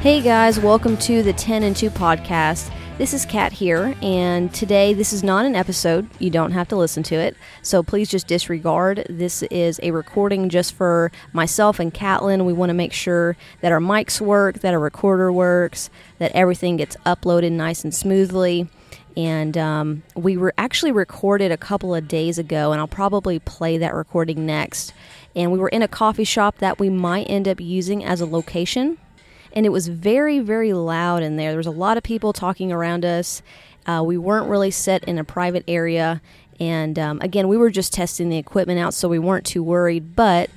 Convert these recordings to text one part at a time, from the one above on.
Hey guys, welcome to the 10 and 2 Podcast. This is Kat here, and today this is not an episode. You don't have to listen to it, so please just disregard. This is a recording just for myself and Catlin. We want to make sure that our mics work, that our recorder works, that everything gets uploaded nice and smoothly. And we were actually recorded a couple of days ago, and I'll probably play that recording next. And we were in a coffee shop that we might end up using as a location. And it was very, very loud in there. There was a lot of people talking around us. We weren't really set in a private area. And again, we were just testing the equipment out, so we weren't too worried. But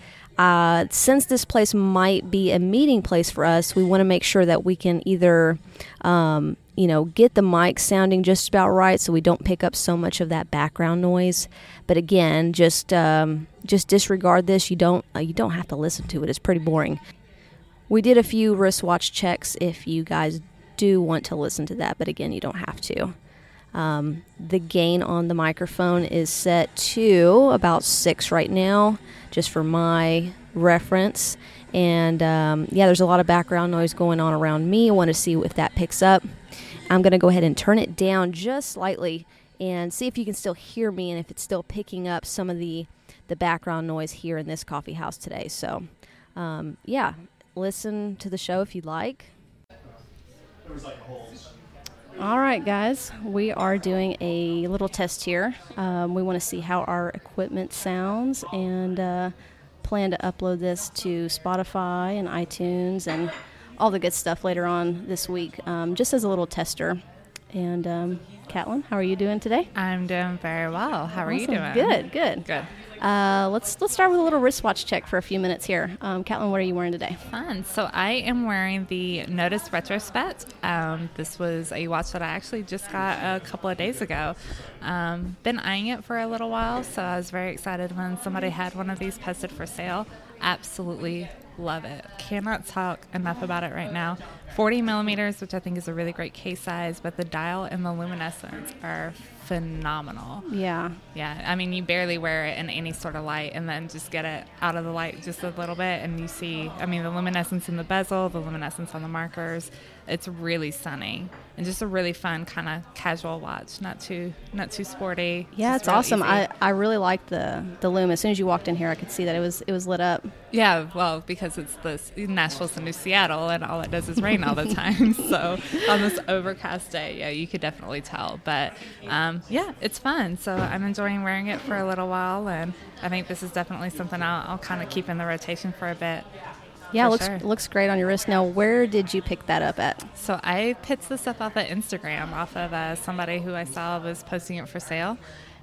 since this place might be a meeting place for us, we want to make sure that we can either, get the mic sounding just about right so we don't pick up so much of that background noise. But again, just disregard this. You don't have to listen to it. It's pretty boring. We did a few wristwatch checks if you guys do want to listen to that, but again, you don't have to. The gain on the microphone is set to about 6 right now, just for my reference. And there's a lot of background noise going on around me. I want to see if that picks up. I'm going to go ahead and turn it down just slightly and see if you can still hear me and if it's still picking up some of the background noise here in this coffee house today. So, listen to the show if you'd like. All right, guys, we are doing a little test here. We want to see how our equipment sounds and plan to upload this to Spotify and iTunes and all the good stuff later on this week, just as a little tester. And Catlin, how are you doing today? I'm doing very well. How are you doing? Good. Let's start with a little wristwatch check for a few minutes here. Catlin, what are you wearing today? Fun. So I am wearing the Nomos Retrospect. This was a watch that I actually just got a couple of days ago. Been eyeing it for a little while, so I was very excited when somebody had one of these posted for sale. Absolutely love it. Cannot talk enough about it right now. 40 millimeters, which I think is a really great case size, but the dial and the luminescence are phenomenal. Yeah. I mean, you barely wear it in any sort of light, and then just get it out of the light just a little bit, and you see, I mean, the luminescence in the bezel, the luminescence on the markers. It's really stunning and just a really fun kind of casual watch. Not too sporty. Yeah, it's awesome. Easy. I really like the lume. As soon as you walked in here, I could see that it was lit up. Yeah, well, because it's this Nashville's the new Seattle, and all it does is rain all the time. So on this overcast day, yeah, you could definitely tell. But it's fun. So I'm enjoying wearing it for a little while, and I think this is definitely something I'll kind of keep in the rotation for a bit. Yeah, looks great on your wrist. Now, where did you pick that up at? So I picked this up off of Instagram, off of somebody who I saw was posting it for sale.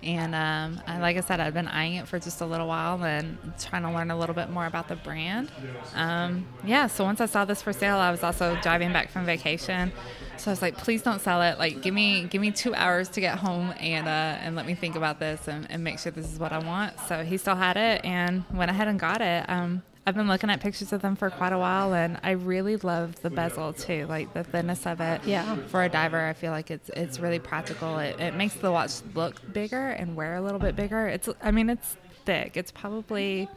And like I said, I've been eyeing it for just a little while and trying to learn a little bit more about the brand. So once I saw this for sale, I was also driving back from vacation. So I was like, please don't sell it. Like, give me 2 hours to get home and let me think about this and make sure this is what I want. So he still had it and went ahead and got it. I've been looking at pictures of them for quite a while, and I really love the bezel too, like the thinness of it. Yeah. For a diver, I feel like it's really practical. It makes the watch look bigger and wear a little bit bigger. It's thick. It's probably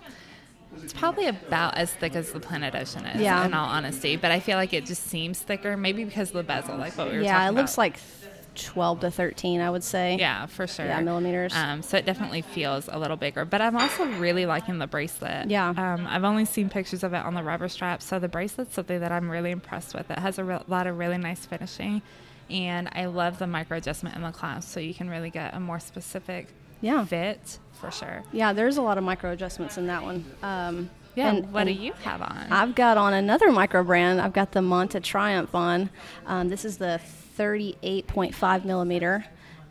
about as thick as the Planet Ocean is, in all honesty. But I feel like it just seems thicker, maybe because of the bezel, like what we were talking about. Yeah, it looks like 12 to 13, I would say. Yeah, for sure. Yeah, millimeters. So it definitely feels a little bigger. But I'm also really liking the bracelet. Yeah. I've only seen pictures of it on the rubber strap. So the bracelet's something that I'm really impressed with. It has a lot of really nice finishing. And I love the micro adjustment in the clasp. So you can really get a more specific fit for sure. Yeah, there's a lot of micro adjustments in that one. And what do you have on? I've got on another micro brand. I've got the Monta Triumph on. This is the 38.5 millimeter,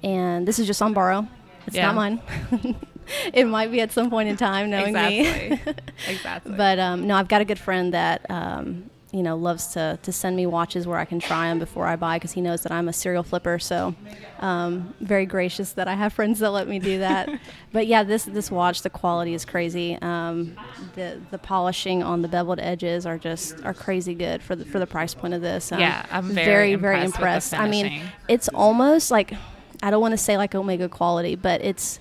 and this is just on borrow. It's not mine. It might be at some point in time, knowing me. Exactly. But I've got a good friend that you know, loves to send me watches where I can try them before I buy, because he knows that I'm a serial flipper. So very gracious that I have friends that let me do that. But yeah, this watch, the quality is crazy. The polishing on the beveled edges are crazy good for the price point of this. Yeah, I'm very impressed. I mean, it's almost like, I don't want to say like Omega quality, but it's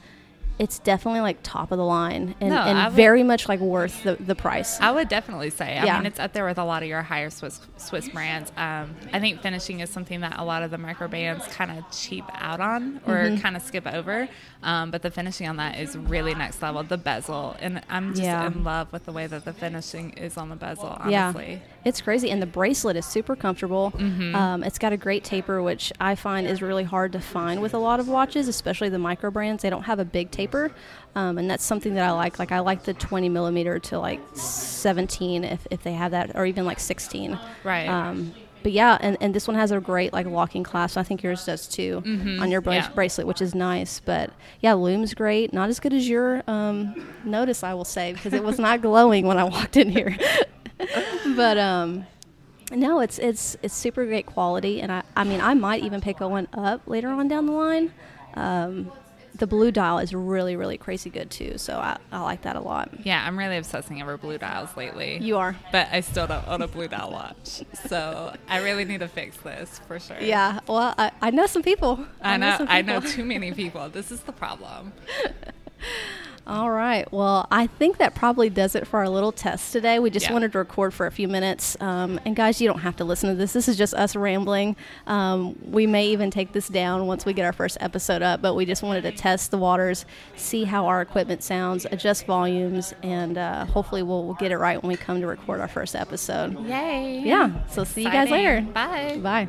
definitely like top of the line and very much like worth the price. I would definitely say. I mean, it's up there with a lot of your higher Swiss brands. I think finishing is something that a lot of the micro bands kind of cheap out on or kind of skip over. But the finishing on that is really next level, the bezel. And I'm just in love with the way that the finishing is on the bezel, honestly. Yeah. It's crazy. And the bracelet is super comfortable. Mm-hmm. It's got a great taper, which I find is really hard to find with a lot of watches, especially the micro brands. They don't have a big taper. And that's something that I like. Like I like the 20 millimeter to like 17 if they have that, or even like 16. Right. But yeah, and this one has a great like locking clasp. I think yours does too on your bracelet, which is nice. But yeah, Loom's great. Not as good as your notice, I will say, because it was not glowing when I walked in here. But no, it's super great quality. And I mean, I might even pick one up later on down the line. The blue dial is really, really crazy good, too. So I like that a lot. Yeah, I'm really obsessing over blue dials lately. You are. But I still don't own a blue dial watch. So I really need to fix this for sure. Yeah. Well, I know some people. I know too many people. This is the problem. All right. Well, I think that probably does it for our little test today. We just wanted to record for a few minutes. And guys, you don't have to listen to this. This is just us rambling. We may even take this down once we get our first episode up, but we just wanted to test the waters, see how our equipment sounds, adjust volumes, and hopefully we'll get it right when we come to record our first episode. Yay. Yeah. So see you guys later. Bye. Bye.